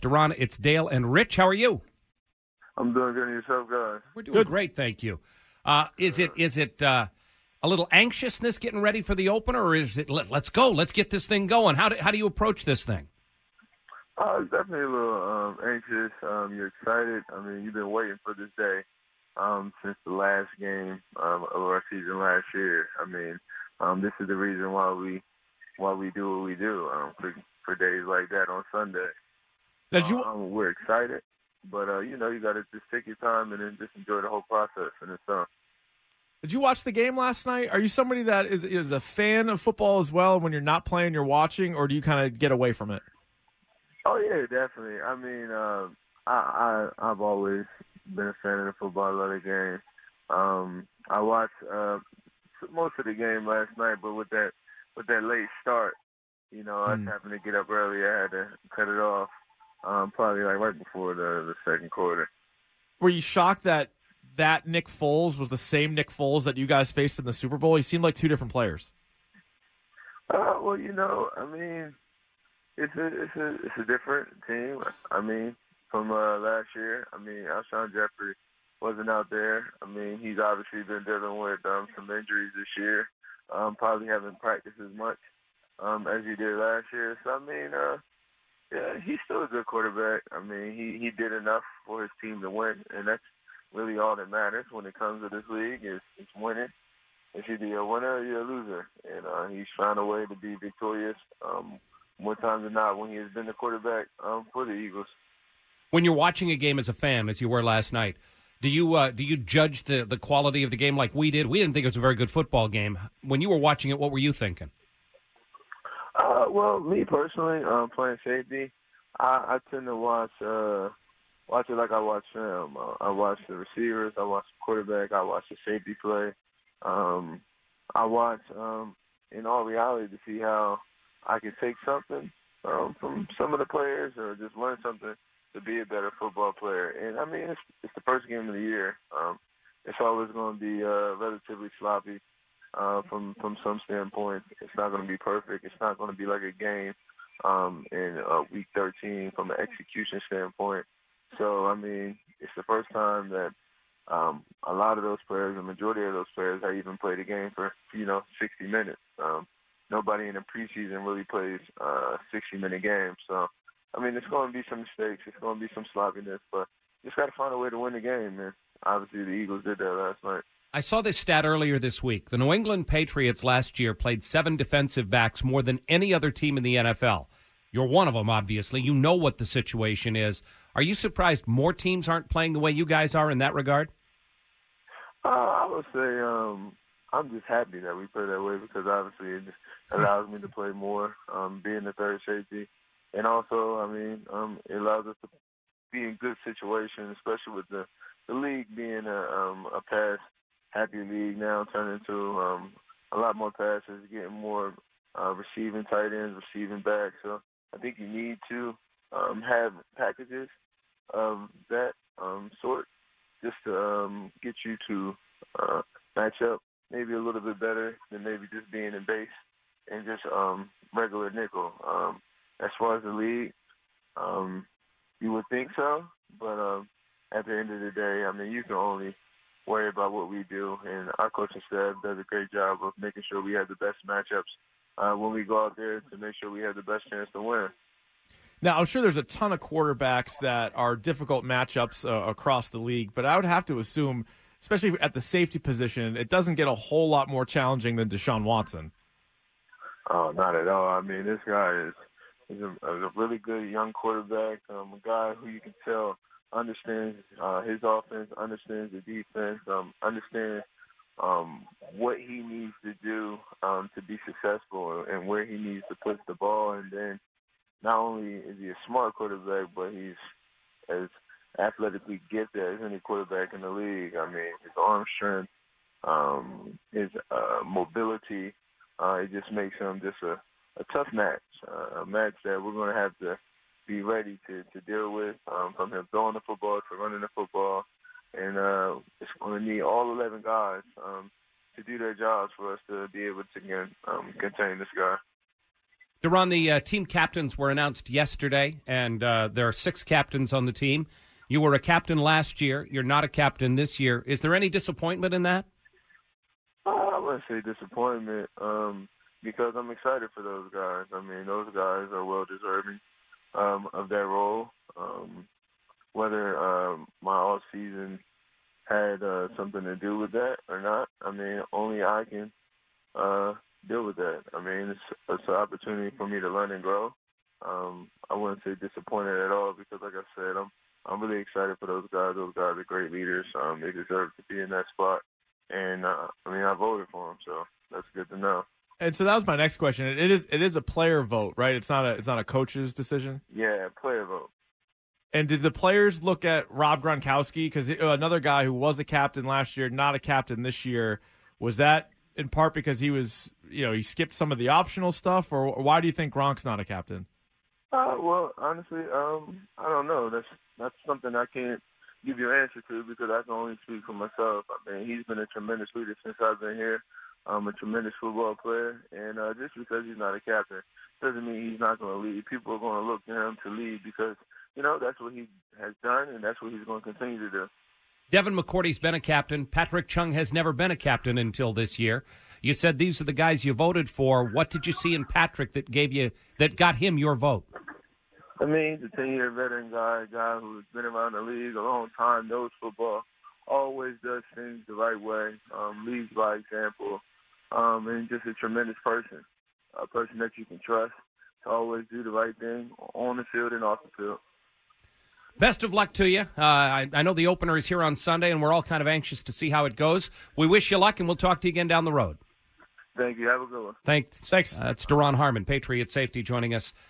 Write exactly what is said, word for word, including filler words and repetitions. Duron, it's Dale and Rich. How are you? I'm doing good. Yourself, guys? We're doing good. Great, thank you. Uh, is it is it uh, a little anxiousness getting ready for the opener, or is it let, let's go, let's get this thing going? How do how do you approach this thing? I was definitely a little um, anxious. Um, you're excited. I mean, you've been waiting for this day um, since the last game um, of our season last year. I mean, um, this is the reason why we why we do what we do um, for, for days like that on Sunday. Did you? Um, we're excited. But, uh, you know, you got to just take your time and then just enjoy the whole process. And it's uh... Did you watch the game last night? Are you somebody that is is a fan of football as well? When you're not playing, you're watching, or do you kind of get away from it? Oh, yeah, definitely. I mean, uh, I, I, I've always been a fan of the football. I love the game. Um, I watched uh, most of the game last night, but with that with that late start, you know, mm. I happened to get up early. I had to cut it off. Um, probably like right before the, the second quarter. Were you shocked that that Nick Foles was the same Nick Foles that you guys faced in the Super Bowl? He seemed like two different players. Uh, well, you know, I mean, it's a it's a it's a different team. I mean, from uh, last year. I mean, Alshon Jeffrey wasn't out there. I mean, he's obviously been dealing with um, some injuries this year. Um, probably haven't practiced as much um, as he did last year. So I mean. Uh, Yeah, he's still a good quarterback. I mean, he, he did enough for his team to win, and that's really all that matters when it comes to this league is, is winning. It's either you're a winner or you're a loser, and uh, he's found a way to be victorious um, more times than not when he has been the quarterback um, for the Eagles. When you're watching a game as a fan, as you were last night, do you uh, do you judge the, the quality of the game like we did? We didn't think it was a very good football game. When you were watching it, what were you thinking? Uh, well, me personally, um, playing safety, I, I tend to watch uh, watch it like I watch film. Uh, I watch the receivers, I watch the quarterback, I watch the safety play. Um, I watch um, in all reality to see how I can take something um, from some of the players or just learn something to be a better football player. And, I mean, it's, it's the first game of the year. Um, it's always going to be uh, relatively sloppy. Uh, from from some standpoint, it's not going to be perfect. It's not going to be like a game um, in uh, week thirteen from an execution standpoint. So, I mean, it's the first time that um, a lot of those players, the majority of those players, have even played a game for, you know, sixty minutes. Um, nobody in the preseason really plays uh, sixty-minute games. So, I mean, it's going to be some mistakes. It's going to be some sloppiness. But you just got to find a way to win the game, man. Obviously, the Eagles did that last night. I saw this stat earlier this week. The New England Patriots last year played seven defensive backs more than any other team in the N F L. You're one of them, obviously. You know what the situation is. Are you surprised more teams aren't playing the way you guys are in that regard? Uh, I would say um, I'm just happy that we play that way because obviously it just allows me to play more, um, being the third safety. And also, I mean, um, it allows us to be in good situations, especially with the, the league being a, um, a pass happy league now, turning into um, a lot more passes, getting more uh, receiving tight ends, receiving back. So I think you need to um, have packages of that um, sort just to um, get you to uh, match up maybe a little bit better than maybe just being in base and just um, regular nickel. Um, as far as the league, um, you would think so, but um, at the end of the day, I mean, you can only – worry about what we do, and our coaching staff does a great job of making sure we have the best matchups uh, when we go out there to make sure we have the best chance to win. Now, I'm sure there's a ton of quarterbacks that are difficult matchups uh, across the league, but I would have to assume, especially at the safety position, it doesn't get a whole lot more challenging than Deshaun Watson. Oh, not at all. I mean, this guy is, is, a, is a really good young quarterback, um, a guy who you can tell understands uh, his offense, understands the defense, um, understands um, what he needs to do um, to be successful and where he needs to put the ball. And then not only is he a smart quarterback, but he's as athletically gifted as any quarterback in the league. I mean, his arm strength, um, his uh, mobility, uh, it just makes him just a, a tough match, uh, a match that we're going to have to be ready to, to deal with, um, from him throwing the football to running the football. And uh, it's going to need all eleven guys um, to do their jobs for us to be able to um, contain this guy. Duron, the uh, team captains were announced yesterday, and uh, there are six captains on the team. You were a captain last year. You're not a captain this year. Is there any disappointment in that? Uh, I wouldn't say disappointment um, because I'm excited for those guys. I mean, those guys are well-deserving um, of that role. Um, whether um, my off-season had uh, something to do with that or not, I mean, only I can uh, – deal with that. I mean, it's, it's an opportunity for me to learn and grow. Um, I wouldn't say disappointed at all because, like I said, I'm I'm really excited for those guys. Those guys are great leaders. Um, they deserve to be in that spot. And, uh, I mean, I voted for them, so that's good to know. And so that was my next question. It, it is it is a player vote, right? It's not a it's not a coach's decision? Yeah, player vote. And did the players look at Rob Gronkowski? Because another guy who was a captain last year, not a captain this year, was that – in part because he was, you know, he skipped some of the optional stuff, or why do you think Gronk's not a captain? Uh, well, honestly, um, I don't know. That's that's something I can't give you an answer to because I can only speak for myself. I mean, he's been a tremendous leader since I've been here, um, a tremendous football player, and uh, just because he's not a captain doesn't mean he's not going to lead. People are going to look to him to lead because, you know, that's what he has done and that's what he's going to continue to do. Devin McCourty's been a captain. Patrick Chung has never been a captain until this year. You said these are the guys you voted for. What did you see in Patrick that gave you that got him your vote? I mean, he's a ten-year veteran guy, a guy who's been around the league a long time, knows football, always does things the right way, um, leads by example, um, and just a tremendous person, a person that you can trust to always do the right thing on the field and off the field. Best of luck to you. Uh, I, I know the opener is here on Sunday, and we're all kind of anxious to see how it goes. We wish you luck, and we'll talk to you again down the road. Thank you. Have a good one. Thanks. Thanks. Uh, it's Duron Harmon, Patriot safety, joining us.